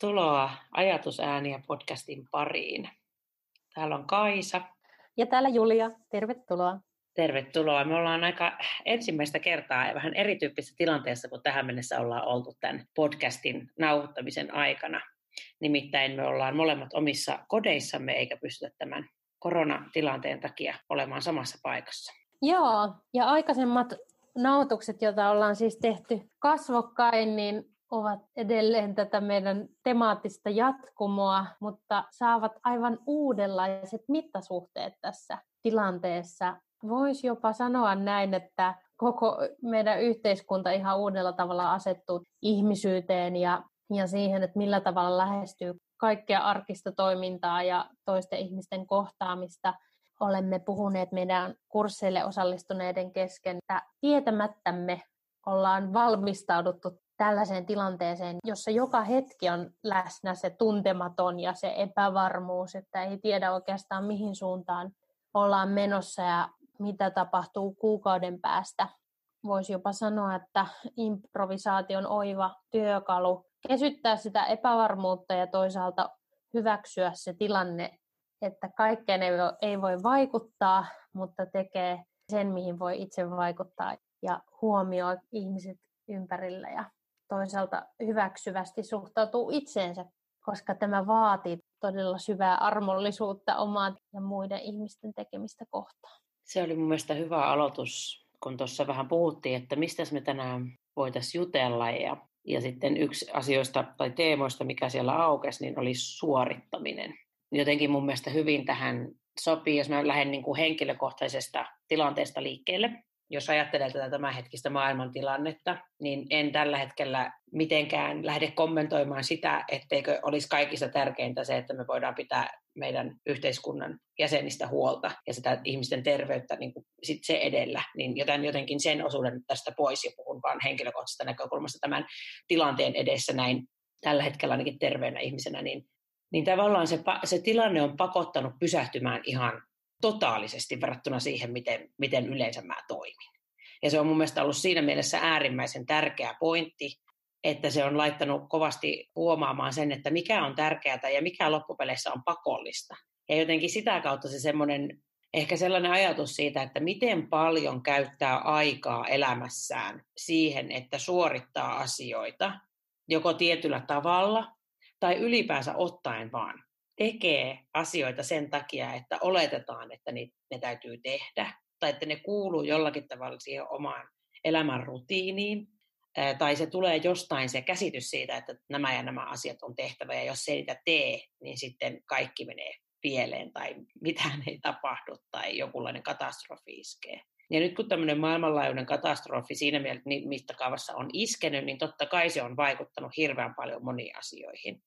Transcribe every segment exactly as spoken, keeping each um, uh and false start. Tervetuloa Ajatusääniä podcastin pariin. Täällä on Kaisa. Ja täällä Julia. Tervetuloa. Tervetuloa. Me ollaan aika ensimmäistä kertaa ja vähän erityyppisessä tilanteessa, kun tähän mennessä ollaan oltu tämän podcastin nauhoittamisen aikana. Nimittäin me ollaan molemmat omissa kodeissamme eikä pystytä tämän koronatilanteen takia olemaan samassa paikassa. Joo, ja aikaisemmat nauhoitukset, joita ollaan siis tehty kasvokkain, niin ovat edelleen tätä meidän temaattista jatkumoa, mutta saavat aivan uudenlaiset mittasuhteet tässä tilanteessa. Voisi jopa sanoa näin, että koko meidän yhteiskunta ihan uudella tavalla asettuu ihmisyyteen ja, ja siihen, että millä tavalla lähestyy kaikkea arkista toimintaa ja toisten ihmisten kohtaamista. Olemme puhuneet meidän kursseille osallistuneiden kesken, että tietämättämme ollaan valmistauduttu tällaiseen tilanteeseen, jossa joka hetki on läsnä se tuntematon ja se epävarmuus, että ei tiedä oikeastaan mihin suuntaan ollaan menossa ja mitä tapahtuu kuukauden päästä. Voisi jopa sanoa, että improvisaation oiva työkalu kesyttää sitä epävarmuutta ja toisaalta hyväksyä se tilanne, että kaikkeen ei voi vaikuttaa, mutta tekee sen, mihin voi itse vaikuttaa ja huomioi ihmiset ympärillä ja toisaalta hyväksyvästi suhtautuu itseensä, koska tämä vaatii todella syvää armollisuutta omaa ja muiden ihmisten tekemistä kohtaan. Se oli mun mielestä hyvä aloitus, kun tuossa vähän puhuttiin, että mistä me tänään voitaisiin jutella. Ja, ja sitten yksi asioista tai teemoista, mikä siellä aukesi, niin oli suorittaminen. Jotenkin mun mielestä hyvin tähän sopii, jos mä lähden niin kuin henkilökohtaisesta tilanteesta liikkeelle. Jos ajattelee tätä tämänhetkistä maailmantilannetta, niin en tällä hetkellä mitenkään lähde kommentoimaan sitä, etteikö olisi kaikista tärkeintä se, että me voidaan pitää meidän yhteiskunnan jäsenistä huolta ja sitä ihmisten terveyttä niin kuin sit se edellä. Niin joten jotenkin sen osuuden tästä pois ja puhun vaan henkilökohtaisesta näkökulmasta tämän tilanteen edessä näin tällä hetkellä ainakin terveenä ihmisenä. Niin, niin tavallaan se, se tilanne on pakottanut pysähtymään ihan totaalisesti verrattuna siihen, miten, miten yleensä mä toimin. Ja se on mun mielestä ollut siinä mielessä äärimmäisen tärkeä pointti, että se on laittanut kovasti huomaamaan sen, että mikä on tärkeää ja mikä loppupeleissä on pakollista. Ja jotenkin sitä kautta se semmoinen, ehkä sellainen ajatus siitä, että miten paljon käyttää aikaa elämässään siihen, että suorittaa asioita joko tietyllä tavalla tai ylipäänsä ottaen vaan. Tekee asioita sen takia, että oletetaan, että ne täytyy tehdä, tai että ne kuuluu jollakin tavalla siihen omaan elämän rutiiniin, tai se tulee jostain se käsitys siitä, että nämä ja nämä asiat on tehtävä, ja jos ei niitä tee, niin sitten kaikki menee pieleen, tai mitään ei tapahdu, tai jokinlainen katastrofi iskee. Ja nyt kun tämmöinen maailmanlaajuinen katastrofi siinä mielessä mittakaavassa on iskenyt, niin totta kai se on vaikuttanut hirveän paljon moniin asioihin.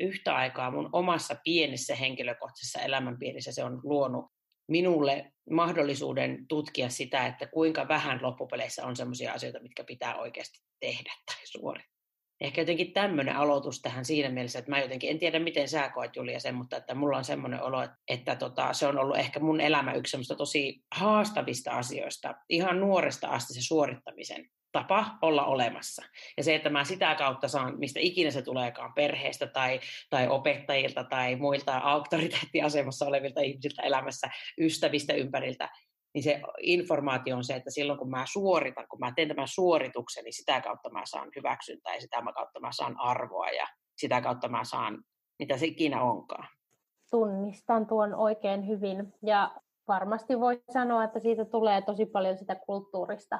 Yhtä aikaa mun omassa pienessä henkilökohtaisessa elämänpiirissä se on luonut minulle mahdollisuuden tutkia sitä, että kuinka vähän loppupeleissä on sellaisia asioita, mitkä pitää oikeasti tehdä tai suorittaa. Ehkä jotenkin tämmöinen aloitus tähän siinä mielessä, että mä jotenkin en tiedä, miten sä koet, Julia, sen, mutta että mulla on semmoinen olo, että, että tota, se on ollut ehkä mun elämä yksi semmoista tosi haastavista asioista, ihan nuoresta asti se suorittamisen tapa olla olemassa. Ja se, että mä sitä kautta saan, mistä ikinä se tuleekaan, perheestä tai, tai opettajilta tai muilta auktoriteettiasemassa olevilta ihmisiltä elämässä, ystävistä ympäriltä, niin se informaatio on se, että silloin kun mä suoritan, kun mä teen tämän suorituksen, niin sitä kautta mä saan hyväksyntää ja sitä kautta mä saan arvoa ja sitä kautta mä saan, mitä se ikinä onkaan. Tunnistan tuon oikein hyvin ja varmasti voi sanoa, että siitä tulee tosi paljon sitä kulttuurista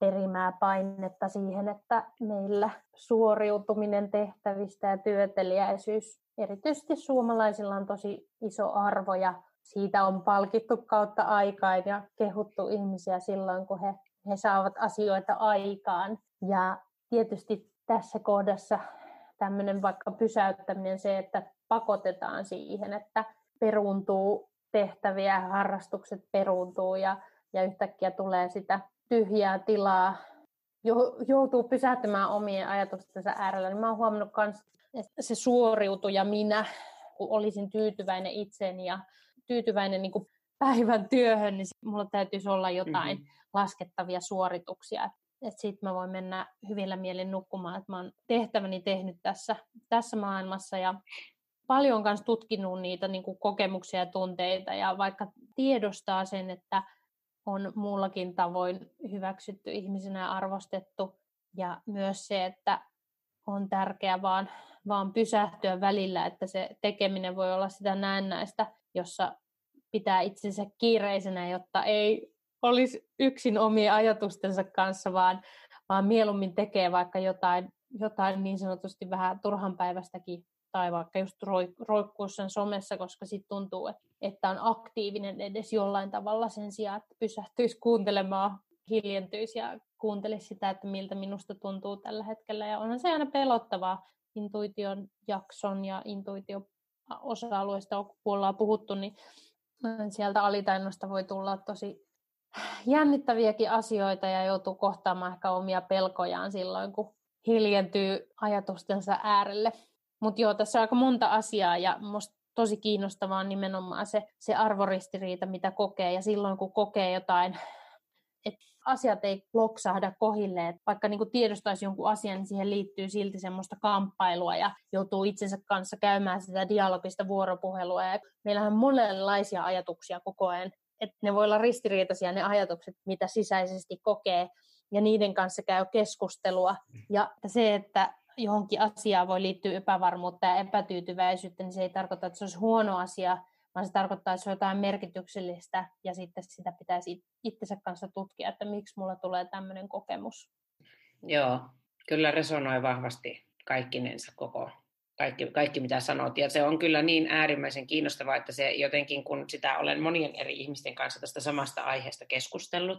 perimää painetta siihen, että meillä suoriutuminen tehtävistä ja työteliäisyys, erityisesti suomalaisilla on tosi iso arvo ja siitä on palkittu kautta aikaa ja kehuttu ihmisiä silloin, kun he, he saavat asioita aikaan. Ja tietysti tässä kohdassa tämmöinen vaikka pysäyttäminen, se, että pakotetaan siihen, että peruuntuu tehtäviä, harrastukset peruuntuu ja, ja yhtäkkiä tulee sitä tyhjää tilaa, joutuu pysähtymään omien ajatustensa äärellä. Niin mä oon huomannut myös, että se suoriutuja minä, kun olisin tyytyväinen itseeni ja tyytyväinen niin kuin päivän työhön, niin mulla täytyisi olla jotain mm-hmm. laskettavia suorituksia. Että sit mä voin mennä hyvillä mielin nukkumaan, että mä oon tehtäväni tehnyt tässä, tässä maailmassa ja paljon on myös tutkinut niitä niin kuin kokemuksia ja tunteita ja vaikka tiedostaa sen, että on muullakin tavoin hyväksytty ihmisenä ja arvostettu ja myös se, että on tärkeää vaan, vaan pysähtyä välillä, että se tekeminen voi olla sitä näennäistä, jossa pitää itsensä kiireisenä, jotta ei olisi yksin omien ajatustensa kanssa, vaan, vaan mieluummin tekee vaikka jotain, jotain niin sanotusti vähän turhanpäiväistäkin tai vaikka just roikkuu sen somessa, koska sitten tuntuu, että on aktiivinen edes jollain tavalla sen sijaan, että pysähtyisi kuuntelemaan, hiljentyisi ja kuuntelisi sitä, että miltä minusta tuntuu tällä hetkellä. Ja onhan se aina pelottavaa intuition jakson ja intuition osa-alueesta, kun ollaan puhuttu, niin sieltä alitainnosta voi tulla tosi jännittäviäkin asioita ja joutuu kohtaamaan ehkä omia pelkojaan silloin, kun hiljentyy ajatustensa äärelle. Mutta joo, tässä on aika monta asiaa ja musta tosi kiinnostavaa on nimenomaan se, se arvoristiriita, mitä kokee. Ja silloin, kun kokee jotain, että asiat ei loksahda kohilleen, vaikka niinku tiedostaisi jonkun asian, niin siihen liittyy silti semmoista kamppailua ja joutuu itsensä kanssa käymään sitä dialogista vuoropuhelua. Ja meillähän on monenlaisia ajatuksia koko ajan, että ne voi olla ristiriitaisia ne ajatukset, mitä sisäisesti kokee ja niiden kanssa käy keskustelua. Ja se, että johonkin asiaan voi liittyä epävarmuutta ja epätyytyväisyyttä, niin se ei tarkoita, että se olisi huono asia, vaan se tarkoittaa, että se on jotain merkityksellistä ja sitten sitä pitäisi itsensä kanssa tutkia, että miksi mulla tulee tämmöinen kokemus. Joo, kyllä resonoi vahvasti kaikkinensa koko, kaikki, kaikki mitä sanot ja se on kyllä niin äärimmäisen kiinnostavaa, että se jotenkin kun sitä olen monien eri ihmisten kanssa tästä samasta aiheesta keskustellut,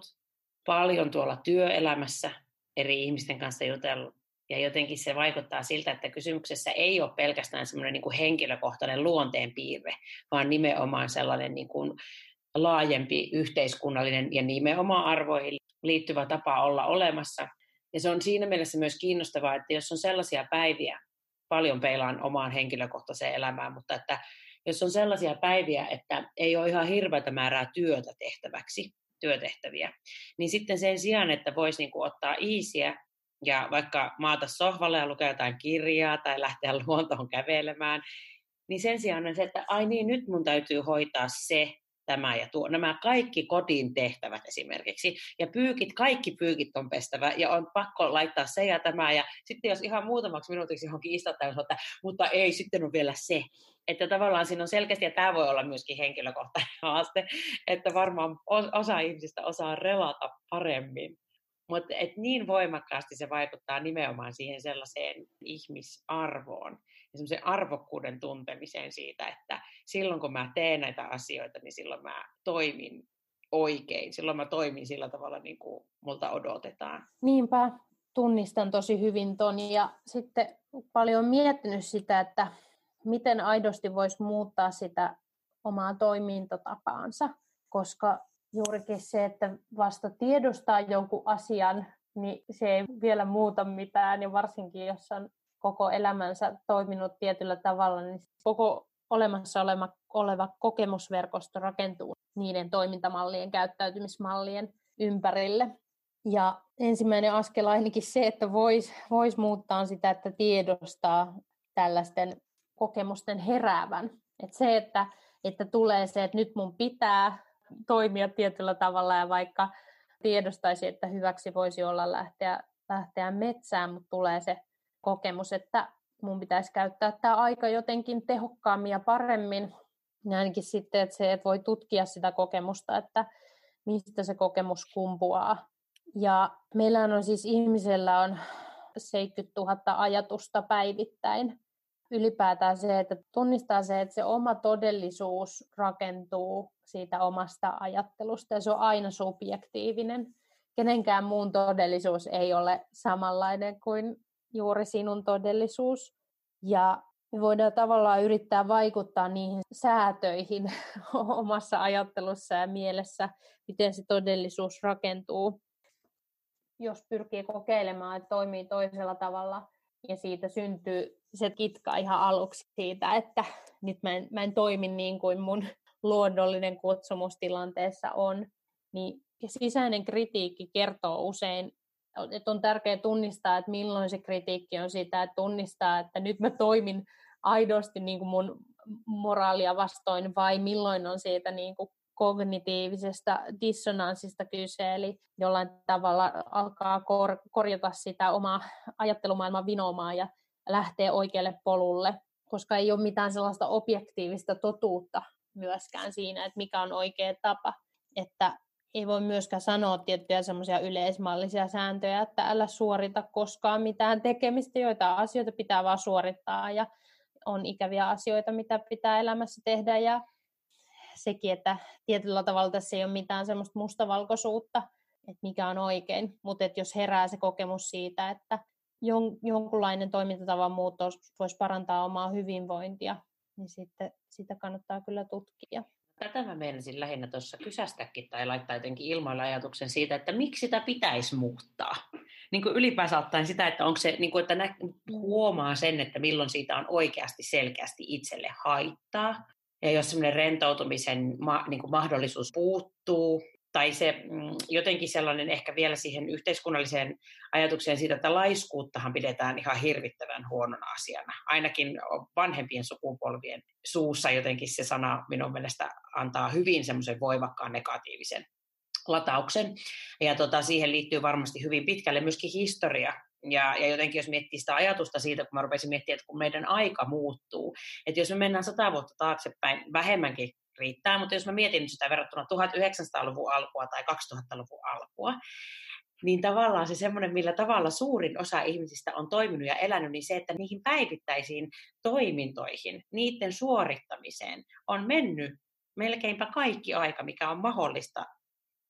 paljon tuolla työelämässä eri ihmisten kanssa jutellut, ja jotenkin se vaikuttaa siltä, että kysymyksessä ei ole pelkästään semmoinen niin kuin henkilökohtainen luonteenpiirre, vaan nimenomaan sellainen niin kuin laajempi yhteiskunnallinen ja nimenomaan arvoihin liittyvä tapa olla olemassa. Ja se on siinä mielessä myös kiinnostavaa, että jos on sellaisia päiviä, paljon peilaan omaan henkilökohtaiseen elämään, mutta että jos on sellaisia päiviä, että ei ole ihan hirveätä määrää työtä tehtäväksi, työtehtäviä, niin sitten sen sijaan, että voisi niin kuin ottaa iisiä, ja vaikka maata sohvalle ja lukea jotain kirjaa tai lähteä luontoon kävelemään, niin sen sijaan on se, että ai niin, nyt mun täytyy hoitaa se, tämä ja tuo. Nämä kaikki kodin tehtävät esimerkiksi. Ja pyykit, kaikki pyykit on pestävä ja on pakko laittaa se ja tämä. Ja sitten jos ihan muutamaksi minuutiksi johonkin istattaa, että mutta ei, sitten on vielä se. Että tavallaan siinä on selkeästi, ja tämä voi olla myöskin henkilökohtainen haaste, että varmaan osa ihmisistä osaa relata paremmin. Mutta niin voimakkaasti se vaikuttaa nimenomaan siihen sellaiseen ihmisarvoon ja semmoisen arvokkuuden tuntemiseen siitä, että silloin kun mä teen näitä asioita, niin silloin mä toimin oikein. Silloin mä toimin sillä tavalla, niin kuin multa odotetaan. Niinpä, tunnistan tosi hyvin ton ja sitten paljon miettinyt sitä, että miten aidosti voisi muuttaa sitä omaa toimintatapaansa, koska juurikin se, että vasta tiedostaa jonkun asian, niin se ei vielä muuta mitään. Ja varsinkin, jos on koko elämänsä toiminut tietyllä tavalla, niin koko olemassa oleva kokemusverkosto rakentuu niiden toimintamallien, käyttäytymismallien ympärille. Ja ensimmäinen askel ainakin se, että voisi vois muuttaa sitä, että tiedostaa tällaisten kokemusten heräävän. Et se, että, että tulee se, että nyt mun pitää toimia tietyllä tavalla ja vaikka tiedostaisi, että hyväksi voisi olla lähteä, lähteä metsään, mutta tulee se kokemus, että mun pitäisi käyttää tämä aika jotenkin tehokkaammin ja paremmin. Ja ainakin sitten, että se että voi tutkia sitä kokemusta, että mistä se kokemus kumpuaa. Ja meillä on siis ihmisellä on seitsemänkymmentätuhatta ajatusta päivittäin. Ylipäätään se, että tunnistaa se, että se oma todellisuus rakentuu siitä omasta ajattelusta ja se on aina subjektiivinen. Kenenkään muun todellisuus ei ole samanlainen kuin juuri sinun todellisuus. Ja me voidaan tavallaan yrittää vaikuttaa niihin säätöihin omassa ajattelussa ja mielessä, miten se todellisuus rakentuu. Jos pyrkii kokeilemaan, että toimii toisella tavalla ja siitä syntyy se kitka ihan aluksi siitä, että nyt mä en, mä en toimi niin kuin mun luonnollinen kutsumustilanteessa on, niin sisäinen kritiikki kertoo usein että on tärkeää tunnistaa, että milloin se kritiikki on sitä, että tunnistaa, että nyt mä toimin aidosti niin kuin mun moraalia vastoin, vai milloin on siitä niin kuin kognitiivisesta dissonanssista kyse, eli jollain tavalla alkaa kor- korjata sitä omaa ajattelumaailman vinoumaa ja lähtee oikealle polulle, koska ei ole mitään sellaista objektiivista totuutta myöskään siinä, että mikä on oikea tapa, että ei voi myöskään sanoa tiettyjä semmoisia yleismallisia sääntöjä, että älä suorita koskaan mitään tekemistä, joita asioita pitää vaan suorittaa ja on ikäviä asioita, mitä pitää elämässä tehdä ja sekin, että tietyllä tavalla tässä ei ole mitään semmoista mustavalkoisuutta, että mikä on oikein, mutta että jos herää se kokemus siitä, että jon, jonkunlainen toimintatavan muutos voisi parantaa omaa hyvinvointia, niin sitten sitä kannattaa kyllä tutkia. Tätä mä meinasin lähinnä tuossa kysästäkin tai laittaa jotenkin ilmoilla ajatuksen siitä, että miksi sitä pitäisi muuttaa. Niin kuin ylipäänsä ottaen sitä, että, onko se, niin kuin, että nä- huomaa sen, että milloin siitä on oikeasti selkeästi itselle haittaa. Ja jos semmoinen rentoutumisen ma- niin kuin mahdollisuus puuttuu, tai se jotenkin sellainen ehkä vielä siihen yhteiskunnalliseen ajatukseen siitä, että laiskuuttahan pidetään ihan hirvittävän huonona asiana. Ainakin vanhempien sukupolvien suussa jotenkin se sana minun mielestä antaa hyvin semmoisen voimakkaan negatiivisen latauksen. Ja tota, siihen liittyy varmasti hyvin pitkälle myöskin historia. Ja, ja jotenkin jos miettii sitä ajatusta siitä, kun mä rupesin miettimään, että kun meidän aika muuttuu, että jos me mennään sata vuotta taaksepäin vähemmänkin, riittää, mutta jos mä mietin sitä verrattuna tuhatyhdeksänsataaluvun alkua tai kaksituhattaluvun alkua, niin tavallaan se semmoinen, millä tavalla suurin osa ihmisistä on toiminut ja elänyt, niin se, että niihin päivittäisiin toimintoihin, niiden suorittamiseen on mennyt melkeinpä kaikki aika, mikä on mahdollista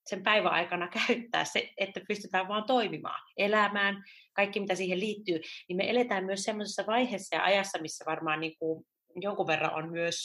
sen päivän aikana käyttää, se, että pystytään vaan toimimaan, elämään, kaikki mitä siihen liittyy, niin me eletään myös semmoisessa vaiheessa ja ajassa, missä varmaan niin kuin jonkun verran on myös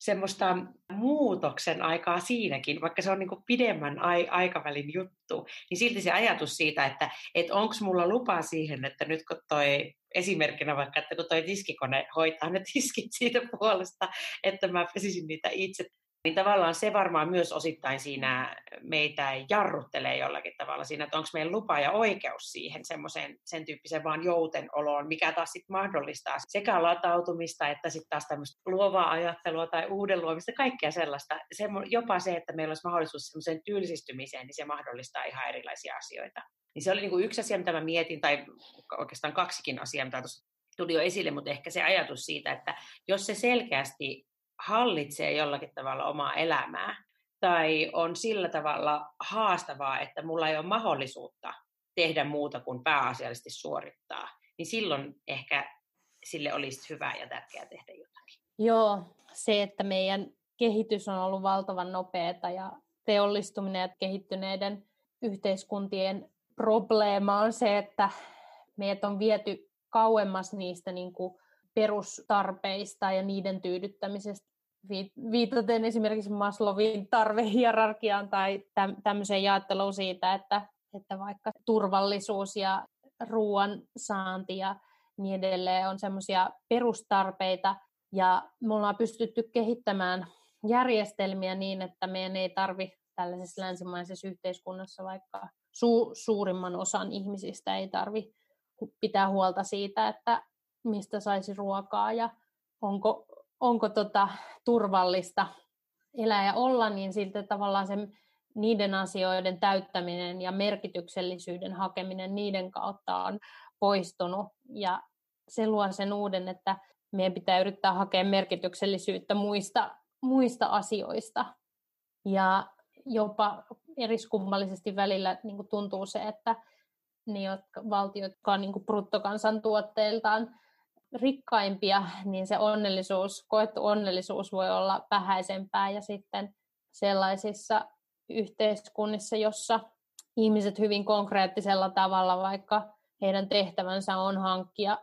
semmoista muutoksen aikaa siinäkin, vaikka se on niin kuin pidemmän ai- aikavälin juttu, niin silti se ajatus siitä, että et onko mulla lupa siihen, että nyt kun toi esimerkkinä vaikka, että kun toi tiskikone hoitaa ne tiskit siitä puolesta, että mä pesisin niitä itse, niin tavallaan se varmaan myös osittain siinä meitä jarruttelee jollakin tavalla siinä, että onko meillä lupa ja oikeus siihen semmoiseen sen tyyppiseen vaan joutenoloon, mikä taas sitten mahdollistaa sekä latautumista että sitten taas tämmöistä luovaa ajattelua tai uuden luomista, kaikkea sellaista. Semmo, jopa se, että meillä olisi mahdollisuus semmoiseen tylsistymiseen, niin se mahdollistaa ihan erilaisia asioita. Niin se oli niinku yksi asia, mitä mä mietin, tai oikeastaan kaksikin asiaa, mitä tuossa tuli jo esille, mutta ehkä se ajatus siitä, että jos se selkeästi hallitsee jollakin tavalla omaa elämää tai on sillä tavalla haastavaa, että mulla ei ole mahdollisuutta tehdä muuta kuin pääasiallisesti suorittaa, niin silloin ehkä sille olisi hyvä ja tärkeää tehdä jotakin. Joo, se, että meidän kehitys on ollut valtavan nopeata ja teollistuminen ja kehittyneiden yhteiskuntien probleema on se, että meidät on viety kauemmas niistä niin kuin perustarpeista ja niiden tyydyttämisestä, viitaten esimerkiksi Maslowin tarvehierarkiaan tai tämmöiseen jaotteluun siitä, että, että vaikka turvallisuus ja ruoan saanti ja niin edelleen on semmoisia perustarpeita, ja me ollaan pystytty kehittämään järjestelmiä niin, että meidän ei tarvitse tällaisessa länsimaisessa yhteiskunnassa vaikka su- suurimman osan ihmisistä ei tarvitse pitää huolta siitä, että mistä saisi ruokaa ja onko, onko tota turvallista elää ja olla, niin siltä tavallaan se, niiden asioiden täyttäminen ja merkityksellisyyden hakeminen niiden kautta on poistunut. Ja se luo sen uuden, että meidän pitää yrittää hakea merkityksellisyyttä muista, muista asioista. Ja jopa eriskummallisesti välillä niin kuin tuntuu se, että ne jotka, valtiot, jotka on niin kuin bruttokansantuotteiltaan rikkaimpia, niin se onnellisuus, koettu onnellisuus voi olla vähäisempää, ja sitten sellaisissa yhteiskunnissa, jossa ihmiset hyvin konkreettisella tavalla, vaikka heidän tehtävänsä on hankkia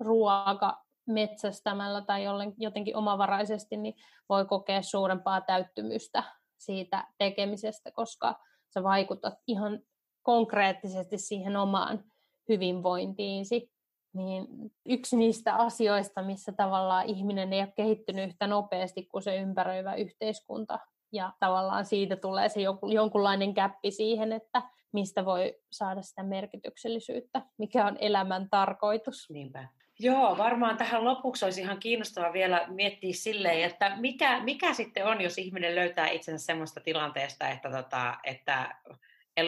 ruoka metsästämällä tai jotenkin omavaraisesti, niin voi kokea suurempaa täyttymystä siitä tekemisestä, koska sä vaikutat ihan konkreettisesti siihen omaan hyvinvointiinsi. Niin yksi niistä asioista, missä tavallaan ihminen ei ole kehittynyt yhtä nopeasti kuin se ympäröivä yhteiskunta. Ja tavallaan siitä tulee se jonkunlainen gäppi siihen, että mistä voi saada sitä merkityksellisyyttä, mikä on elämän tarkoitus. Niinpä. Joo, varmaan tähän lopuksi olisi ihan kiinnostavaa vielä miettiä silleen, että mikä, mikä sitten on, jos ihminen löytää itsensä semmoista tilanteesta, että, tota, että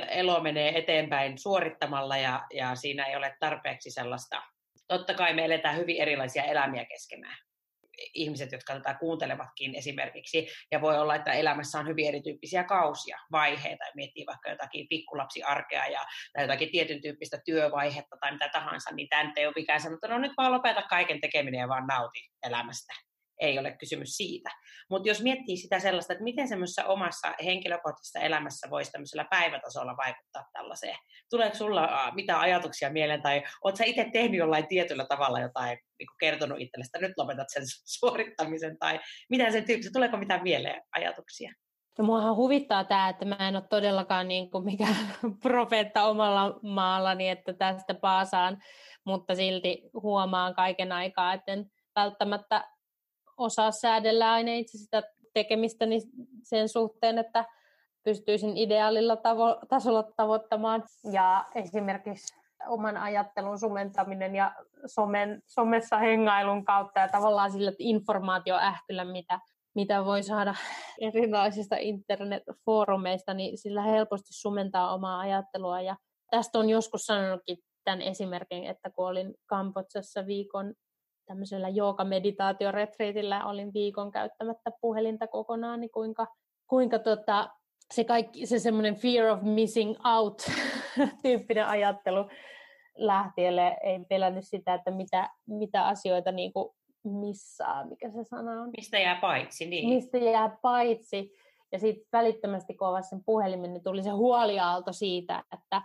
elo menee eteenpäin suorittamalla ja, ja siinä ei ole tarpeeksi sellaista. Totta kai me eletään hyvin erilaisia elämiä keskenään. Ihmiset, jotka tätä kuuntelevatkin esimerkiksi, ja voi olla, että elämässä on hyvin erityyppisiä kausia, vaiheita, ja miettii vaikka jotakin pikkulapsiarkea ja, tai jotakin tietyn tyyppistä työvaihetta tai mitä tahansa, niin tämä nyt ei ole mikään sanottu, no nyt vaan lopeta kaiken tekeminen ja vaan nauti elämästä. Ei ole kysymys siitä. Mutta jos miettii sitä sellaista, että miten semmoisessa omassa henkilökohtaisessa elämässä voisi tämmöisellä päivätasolla vaikuttaa tällaiseen. Tuleeko sulla mitään ajatuksia mieleen, tai oletko sä itse tehnyt jollain tietyllä tavalla jotain, niin kuin kertonut itsellestä, nyt lopetat sen suorittamisen, tai mitään sen tyyppistä, tuleeko mitään mieleen ajatuksia? No muahan huvittaa tämä, että mä en ole todellakaan niin kuin mikään profeetta omalla maallani, että tästä paasaan, mutta silti huomaan kaiken aikaa, että en välttämättä osaa säädellä aina itse sitä tekemistäni niin sen suhteen, että pystyisin ideaalilla tavo- tasolla tavoittamaan. Ja esimerkiksi oman ajattelun sumentaminen ja somen, somessa hengailun kautta ja tavallaan sillä informaatioähkyllä, mitä, mitä voi saada erilaisista internetfoorumeista, niin sillä helposti sumentaa omaa ajattelua. Ja tästä on joskus sanonutkin tämän esimerkin, että kun olin Kambodsassa viikon tämmöisellä joogameditaatioretriitillä olin viikon käyttämättä puhelinta kokonaan, niin kuinka, kuinka tota, se, kaikki, se semmoinen fear of missing out tyyppinen ajattelu lähtiölle, ei pelännyt sitä, että mitä, mitä asioita niin kuin missaa, mikä se sana on. Mistä jää paitsi, niin. Mistä jää paitsi. Ja sitten välittömästi, kun avasi sen puhelimen, niin tuli se huoliaalto siitä, että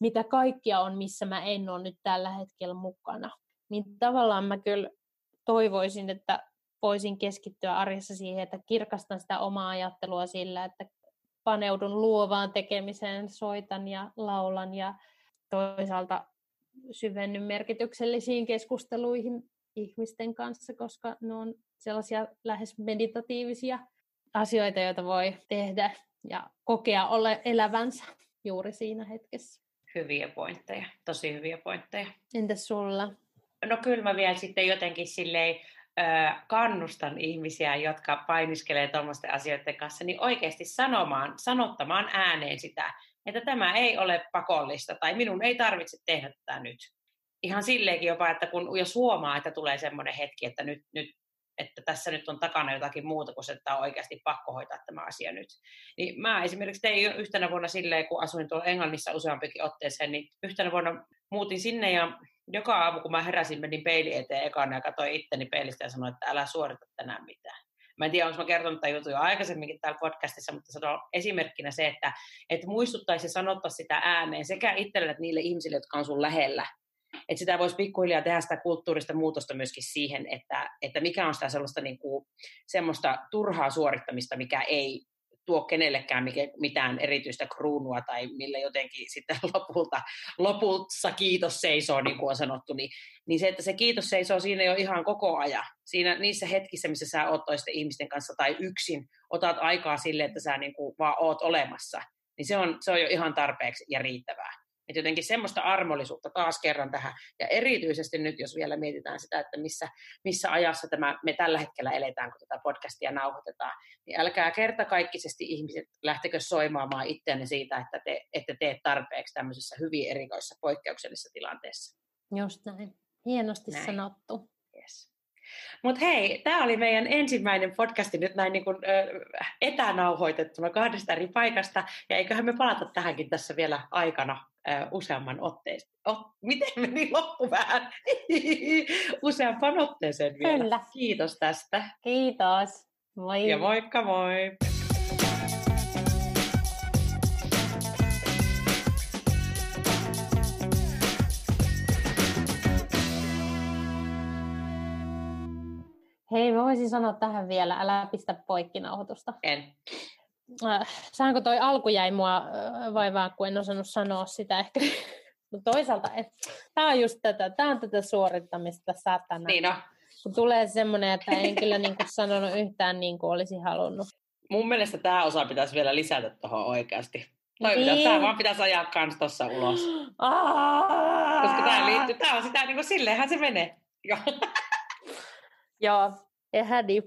mitä kaikkia on, missä mä en ole nyt tällä hetkellä mukana. Niin tavallaan mä kyllä toivoisin, että voisin keskittyä arjessa siihen, että kirkastan sitä omaa ajattelua sillä, että paneudun luovaan tekemiseen, soitan ja laulan ja toisaalta syvennyn merkityksellisiin keskusteluihin ihmisten kanssa, koska ne on sellaisia lähes meditatiivisia asioita, joita voi tehdä ja kokea ole elävänsä juuri siinä hetkessä. Hyviä pointteja, tosi hyviä pointteja. Entäs sulla? No kyllä mä vielä sitten jotenkin silleen äh, kannustan ihmisiä, jotka painiskelee tuommoisten asioiden kanssa, niin oikeasti sanomaan, sanottamaan ääneen sitä, että tämä ei ole pakollista tai minun ei tarvitse tehdä tätä nyt. Ihan silleenkin jopa, että kun jos huomaa, että tulee semmoinen hetki, että, nyt, nyt, että tässä nyt on takana jotakin muuta kuin se, että on oikeasti pakko hoitaa tämä asia nyt. Niin mä esimerkiksi tein yhtenä vuonna silleen, kun asuin tuolla Englannissa useampikin otteeseen, niin yhtenä vuonna muutin sinne ja joka aamu, kun mä heräsin, menin peilin eteen ekana ja katsoin itteni peilistä ja sanoin, että älä suorita tänään mitään. Mä en tiedä, onko mä kertonut tämän jutun jo aikaisemminkin täällä podcastissa, mutta sanon esimerkkinä se, että, että muistuttaisi sanottaa sitä ääneen sekä itselle että niille ihmisille, jotka on sun lähellä. Että sitä voisi pikkuhiljaa tehdä sitä kulttuurista muutosta myöskin siihen, että, että mikä on sitä sellaista niin kuin, semmoista turhaa suorittamista, mikä ei tuo kenellekään mitään erityistä kruunua tai millä jotenkin sitten lopulta, lopulta kiitos seisoo, niin kuin on sanottu, niin, niin se, että se kiitos seisoo siinä jo ihan koko ajan. Siinä niissä hetkissä, missä sä oot toisten ihmisten kanssa tai yksin, otat aikaa sille, että sä niin kuin vaan oot olemassa, niin se on, se on jo ihan tarpeeksi ja riittävää. Että jotenkin semmoista armollisuutta taas kerran tähän. Ja erityisesti nyt, jos vielä mietitään sitä, että missä, missä ajassa tämä, me tällä hetkellä eletään, kun tätä podcastia nauhoitetaan, niin älkää kertakaikkisesti ihmiset lähtekö soimaamaan itseänne siitä, että te ette tee tarpeeksi tämmöisessä hyvin erikoisessa poikkeuksellisessa tilanteessa. Just näin. Hienosti näin. Sanottu. Yes. Mutta hei, tämä oli meidän ensimmäinen podcasti nyt näin niin kuin etänauhoitettuna kahdesta eri paikasta, ja eiköhän me palata tähänkin tässä vielä aikana ö, useamman otteeseen. Oh, miten meni loppu vähän? Useamman otteeseen vielä. Kyllä. Kiitos tästä. Kiitos. Moi. Ja moikka moi. Hei, mä voisin sanoa tähän vielä, älä pistä poikkinauhoitusta. En. Saanko toi alku jäi mua vaivaan, kun en osannut sanoa sitä ehkä. Mutta toisaalta, et, tää on just tätä, tää on tätä suorittamista satana. Niin on. Kun tulee semmoinen, että en kyllä niinku sanonut yhtään niin kuin olisi halunnut. Mun mielestä tää osa pitäisi vielä lisätä tuohon oikeasti. Toi niin. Tää vaan pitäisi ajaa kans tossa ulos. Aa! Koska tää liittyy, tää on sitä, niin kuin silleenhän se menee. Joo. Joo, ja hädi.